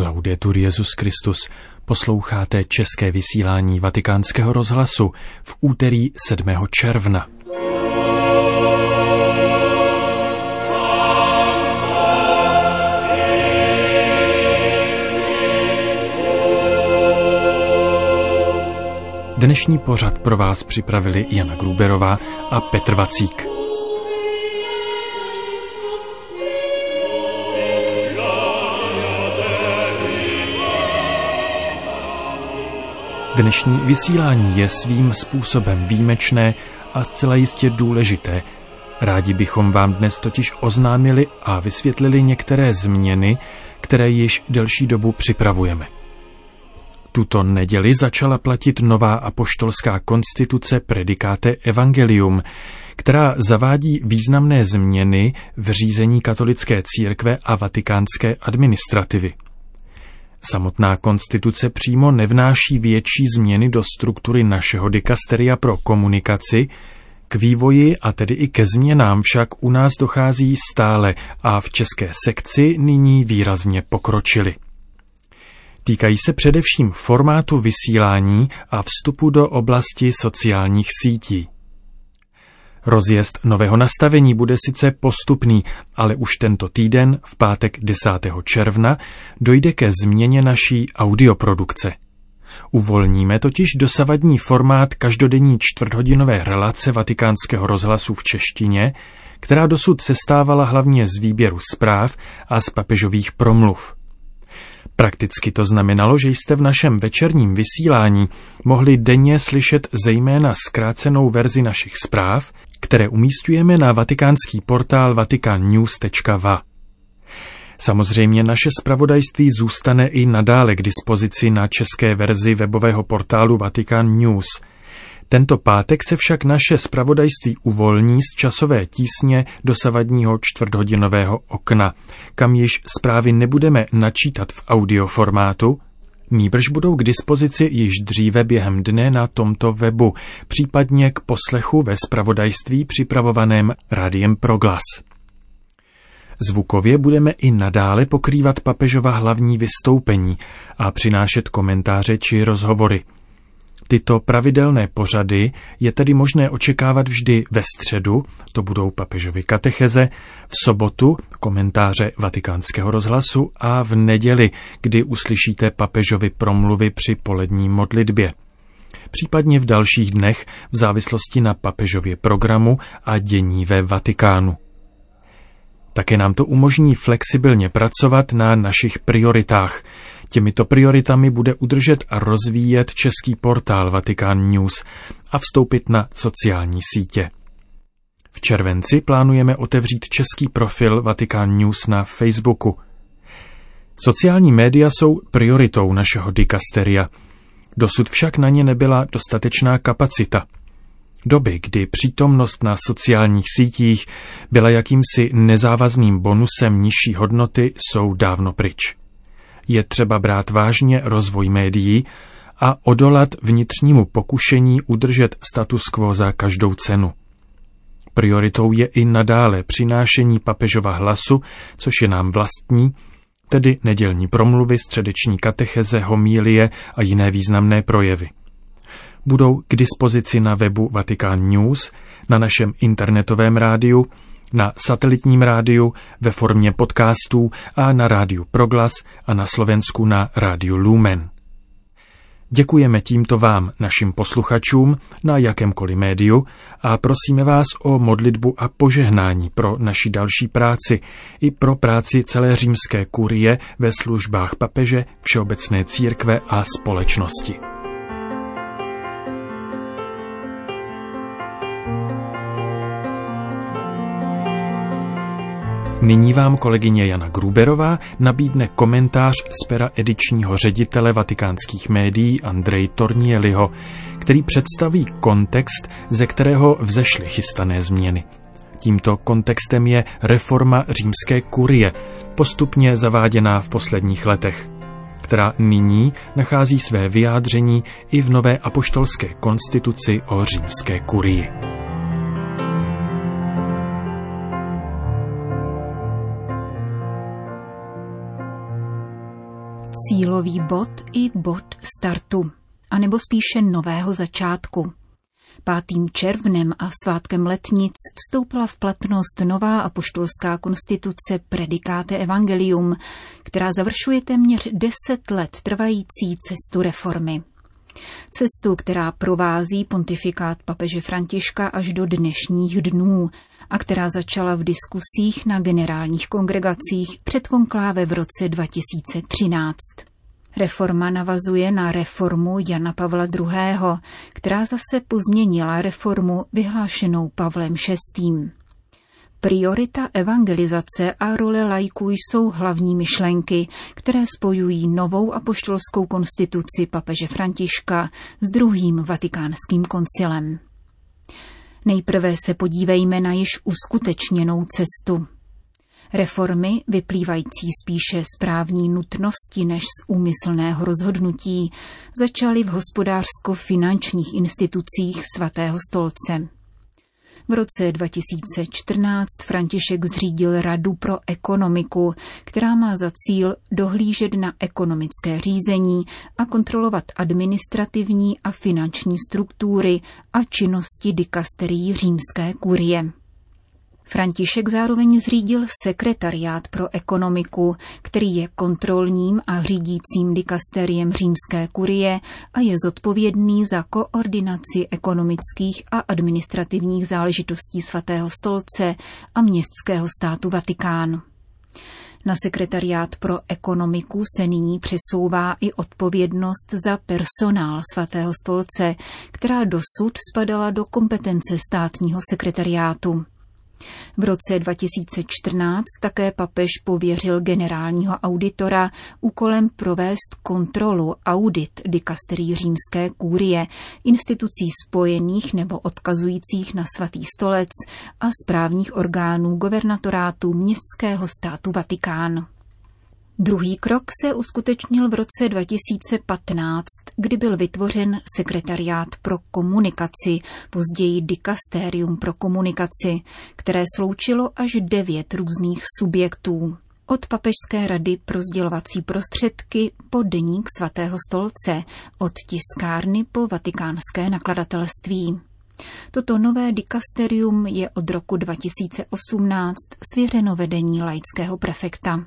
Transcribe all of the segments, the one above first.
Laudetur Jesus Christus, posloucháte české vysílání Vatikánského rozhlasu v úterý 7. června. Dnešní pořad pro vás připravili Jana Gruberová a Petr Vacík. Dnešní vysílání je svým způsobem výjimečné a zcela jistě důležité. Rádi bychom vám dnes totiž oznámili a vysvětlili některé změny, které již delší dobu připravujeme. Tuto neděli začala platit nová apoštolská konstituce Praedicate Evangelium, která zavádí významné změny v řízení katolické církve a vatikánské administrativy. Samotná konstituce přímo nevnáší větší změny do struktury našeho dikasteria pro komunikaci, k vývoji a tedy i ke změnám však u nás dochází stále a v české sekci nyní výrazně pokročili. Týkají se především formátu vysílání a vstupu do oblasti sociálních sítí. Rozjezd nového nastavení bude sice postupný, ale už tento týden, v pátek 10. června, dojde ke změně naší audioprodukce. Uvolníme totiž dosavadní formát každodenní čtvrthodinové relace Vatikánského rozhlasu v češtině, která dosud sestávala hlavně z výběru zpráv a z papežových promluv. Prakticky to znamenalo, že jste v našem večerním vysílání mohli denně slyšet zejména zkrácenou verzi našich zpráv, které umísťujeme na vatikánský portál vaticannews.va. Samozřejmě naše zpravodajství zůstane i nadále k dispozici na české verzi webového portálu Vatican News. Tento pátek se však naše zpravodajství uvolní z časové tísně dosavadního čtvrthodinového okna, kam již zprávy nebudeme načítat v audioformátu, nýbrž budou k dispozici již dříve během dne na tomto webu, případně k poslechu ve zpravodajství připravovaném Radiem Proglas. Zvukově budeme i nadále pokrývat papežova hlavní vystoupení a přinášet komentáře či rozhovory. Tyto pravidelné pořady je tedy možné očekávat vždy ve středu, to budou papežovy katecheze, v sobotu komentáře Vatikánského rozhlasu a v neděli, kdy uslyšíte papežovy promluvy při polední modlitbě. Případně v dalších dnech v závislosti na papežově programu a dění ve Vatikánu. Také nám to umožní flexibilně pracovat na našich prioritách. Těmito prioritami bude udržet a rozvíjet český portál Vatican News a vstoupit na sociální sítě. V červenci plánujeme otevřít český profil Vatican News na Facebooku. Sociální média jsou prioritou našeho dikasteria. Dosud však na ně nebyla dostatečná kapacita. Doby, kdy přítomnost na sociálních sítích byla jakýmsi nezávazným bonusem nižší hodnoty, jsou dávno pryč. Je třeba brát vážně rozvoj médií a odolat vnitřnímu pokušení udržet status quo za každou cenu. Prioritou je i nadále přinášení papežova hlasu, což je nám vlastní, tedy nedělní promluvy, středeční katecheze, homilie a jiné významné projevy. Budou k dispozici na webu Vatican News, na našem internetovém rádiu, na satelitním rádiu, ve formě podcastů a na rádiu Proglas a na Slovensku na rádiu Lumen. Děkujeme tímto vám, našim posluchačům, na jakémkoliv médiu a prosíme vás o modlitbu a požehnání pro naši další práci i pro práci celé římské kurie ve službách papeže, všeobecné církve a společnosti. Nyní vám kolegyně Jana Gruberová nabídne komentář z pera edičního ředitele vatikánských médií Andrej Tornieliho, který představí kontext, ze kterého vzešly chystané změny. Tímto kontextem je reforma římské kurie, postupně zaváděná v posledních letech, která nyní nachází své vyjádření i v nové apoštolské konstituci o římské kurii. sílový bod i bod startu, anebo spíše nového začátku. 5. červnem a svátkem letnic vstoupila v platnost nová apoštolská konstituce Praedicate Evangelium, která završuje téměř 10 let trvající cestu reformy. Cestu, která provází pontifikát papeže Františka až do dnešních dnů a která začala v diskusích na generálních kongregacích před konkláve v roce 2013. Reforma navazuje na reformu Jana Pavla II., která zase pozměnila reformu vyhlášenou Pavlem VI. Priorita evangelizace a role laiků jsou hlavní myšlenky, které spojují novou apoštolskou konstituci papeže Františka s druhým vatikánským koncilem. Nejprve se podívejme na již uskutečněnou cestu. Reformy, vyplývající spíše z právní nutnosti než z úmyslného rozhodnutí, začaly v hospodářsko-finančních institucích Svatého stolce. V roce 2014 František zřídil Radu pro ekonomiku, která má za cíl dohlížet na ekonomické řízení a kontrolovat administrativní a finanční struktury a činnosti dikasterií římské kurie. František zároveň zřídil sekretariát pro ekonomiku, který je kontrolním a řídícím dikasteriem římské kurie a je zodpovědný za koordinaci ekonomických a administrativních záležitostí Svatého stolce a městského státu Vatikán. Na sekretariát pro ekonomiku se nyní přesouvá i odpovědnost za personál Svatého stolce, která dosud spadala do kompetence státního sekretariátu. V roce 2014 také papež pověřil generálního auditora úkolem provést kontrolu audit dikasterii římské kurie, institucí spojených nebo odkazujících na Svatý stolec a správních orgánů governatorátu městského státu Vatikán. Druhý krok se uskutečnil v roce 2015, kdy byl vytvořen sekretariát pro komunikaci, později dikastérium pro komunikaci, které sloučilo až 9 různých subjektů. Od Papežské rady pro sdělovací prostředky po deník Svatého stolce, od tiskárny po vatikánské nakladatelství. Toto nové dikasterium je od roku 2018 svěřeno vedení laického prefekta.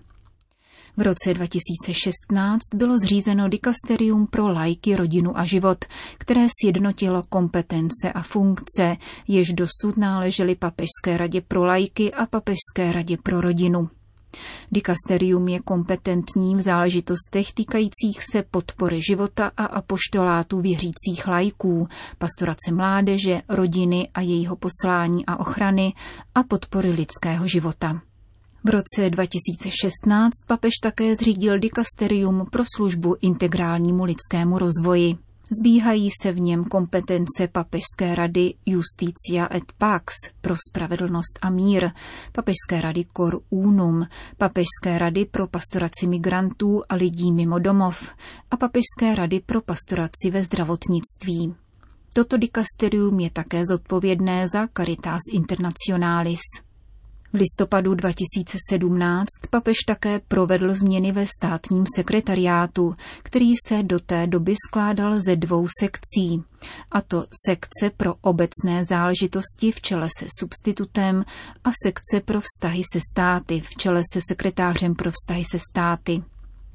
V roce 2016 bylo zřízeno dikasterium pro laiky, rodinu a život, které sjednotilo kompetence a funkce, jež dosud náležely Papežské radě pro laiky a Papežské radě pro rodinu. Dikasterium je kompetentní v záležitostech týkajících se podpory života a apoštolátu věřících laiků, pastorace mládeže, rodiny a jejího poslání a ochrany a podpory lidského života. V roce 2016 papež také zřídil dikasterium pro službu integrálnímu lidskému rozvoji. Zbíhají se v něm kompetence Papežské rady Justitia et Pax pro spravedlnost a mír, Papežské rady Cor Unum, Papežské rady pro pastoraci migrantů a lidí mimo domov a Papežské rady pro pastoraci ve zdravotnictví. Toto dikasterium je také zodpovědné za Caritas Internationalis. V listopadu 2017 papež také provedl změny ve státním sekretariátu, který se do té doby skládal ze 2 sekcí, a to sekce pro obecné záležitosti v čele se substitutem a sekce pro vztahy se státy v čele se sekretářem pro vztahy se státy.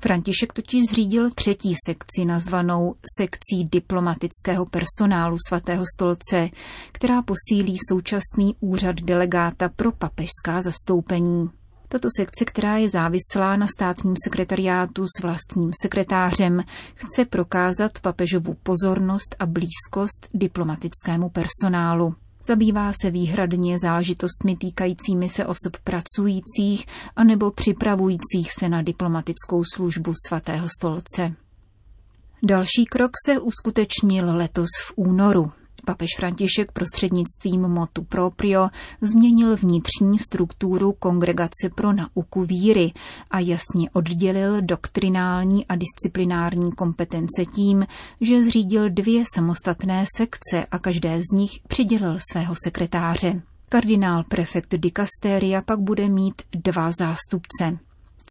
František totiž zřídil 3. sekci nazvanou sekcí diplomatického personálu Svatého stolce, která posílí současný úřad delegáta pro papežská zastoupení. Tato sekce, která je závislá na státním sekretariátu s vlastním sekretářem, chce prokázat papežovu pozornost a blízkost diplomatickému personálu. Zabývá se výhradně záležitostmi týkajícími se osob pracujících anebo připravujících se na diplomatickou službu Svatého stolce. Další krok se uskutečnil letos v únoru. Papež František prostřednictvím motu proprio změnil vnitřní strukturu Kongregace pro nauku víry a jasně oddělil doktrinální a disciplinární kompetence tím, že zřídil 2 samostatné sekce a každé z nich přidělil svého sekretáře. Kardinál prefekt dikasteria pak bude mít 2 zástupce.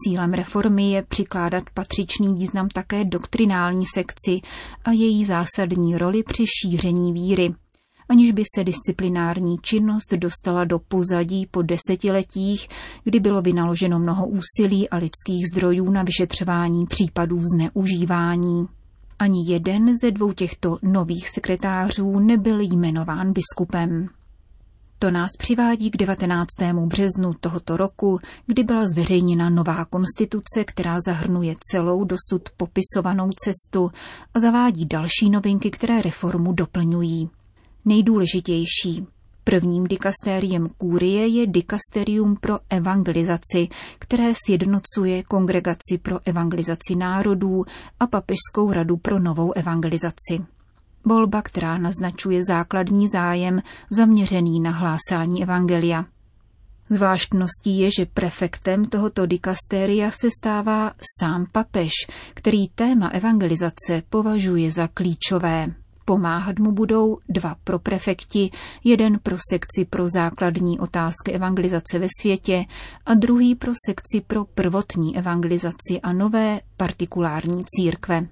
Cílem reformy je přikládat patřičný význam také doktrinální sekci a její zásadní roli při šíření víry, aniž by se disciplinární činnost dostala do pozadí po desetiletích, kdy bylo vynaloženo mnoho úsilí a lidských zdrojů na vyšetřování případů zneužívání. Ani jeden ze dvou těchto nových sekretářů nebyl jmenován biskupem. To nás přivádí k 19. březnu tohoto roku, kdy byla zveřejněna nová konstituce, která zahrnuje celou dosud popisovanou cestu a zavádí další novinky, které reformu doplňují. Nejdůležitější. Prvním dikastériem kurie je dikasterium pro evangelizaci, které sjednocuje Kongregaci pro evangelizaci národů a Papežskou radu pro novou evangelizaci. Volba, která naznačuje základní zájem zaměřený na hlásání evangelia. Zvláštností je, že prefektem tohoto dikastéria se stává sám papež, který téma evangelizace považuje za klíčové. Pomáhat mu budou 2 proprefekti, 1 pro sekci pro základní otázky evangelizace ve světě a 2 pro sekci pro prvotní evangelizaci a nové partikulární církve.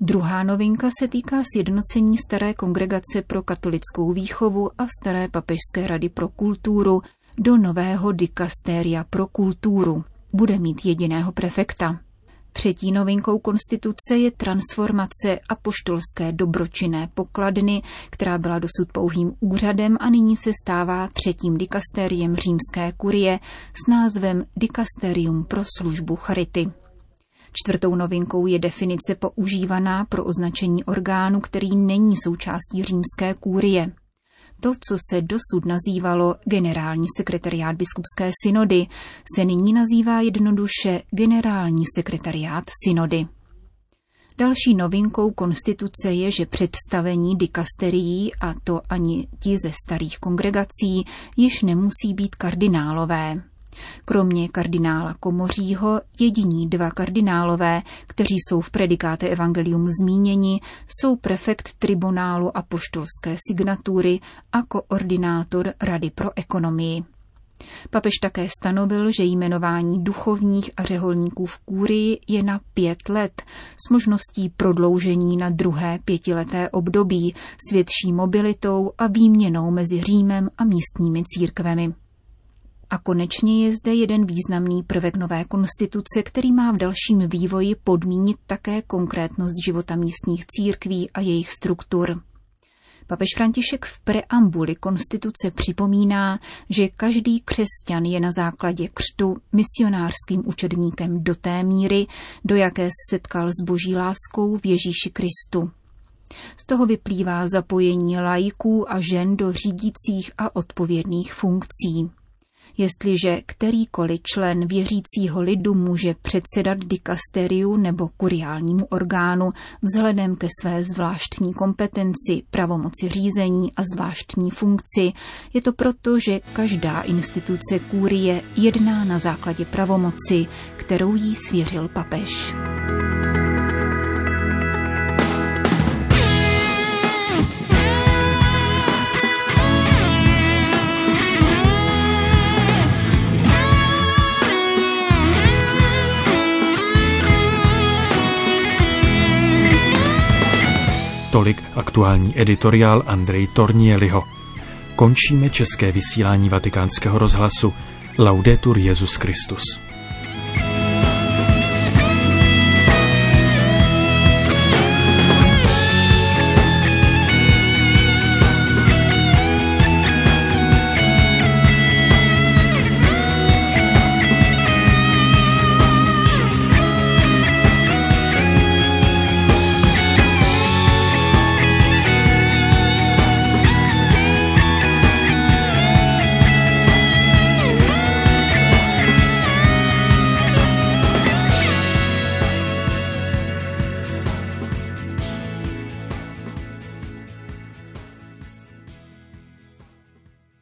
Druhá novinka se týká sjednocení staré Kongregace pro katolickou výchovu a staré Papežské rady pro kulturu do nového dikastéria pro kulturu. Bude mít jediného prefekta. Třetí novinkou konstituce je transformace apoštolské dobročinné pokladny, která byla dosud pouhým úřadem a nyní se stává 3. dikastériem římské kurie s názvem Dikasterium pro službu charity. 4. novinkou je definice používaná pro označení orgánu, který není součástí římské kurie. To, co se dosud nazývalo generální sekretariát biskupské synody, se nyní nazývá jednoduše generální sekretariát synody. Další novinkou konstituce je, že představení dikasterií, a to ani ti ze starých kongregací, již nemusí být kardinálové. Kromě kardinála Komořího jediní 2 kardinálové, kteří jsou v Praedicate Evangelium zmíněni, jsou prefekt tribunálu apoštolské signatury a koordinátor Rady pro ekonomii. Papež také stanovil, že jmenování duchovních a řeholníků v kůrii je na 5 let s možností prodloužení na druhé 5leté období s větší mobilitou a výměnou mezi Římem a místními církvemi. A konečně je zde jeden významný prvek nové konstituce, který má v dalším vývoji podmínit také konkrétnost života místních církví a jejich struktur. Papež František v preambuli konstituce připomíná, že každý křesťan je na základě křtu misionářským učedníkem do té míry, do jaké se setkal s boží láskou v Ježíši Kristu. Z toho vyplývá zapojení laiků a žen do řídících a odpovědných funkcí. Jestliže kterýkoliv člen věřícího lidu může předsedat dikasteriu nebo kuriálnímu orgánu vzhledem ke své zvláštní kompetenci, pravomoci řízení a zvláštní funkci, je to proto, že každá instituce kurie jedná na základě pravomoci, kterou jí svěřil papež. Tolik aktuální editoriál Andrej Tornieliho. Končíme české vysílání Vatikánského rozhlasu. Laudetur Jesus Christus.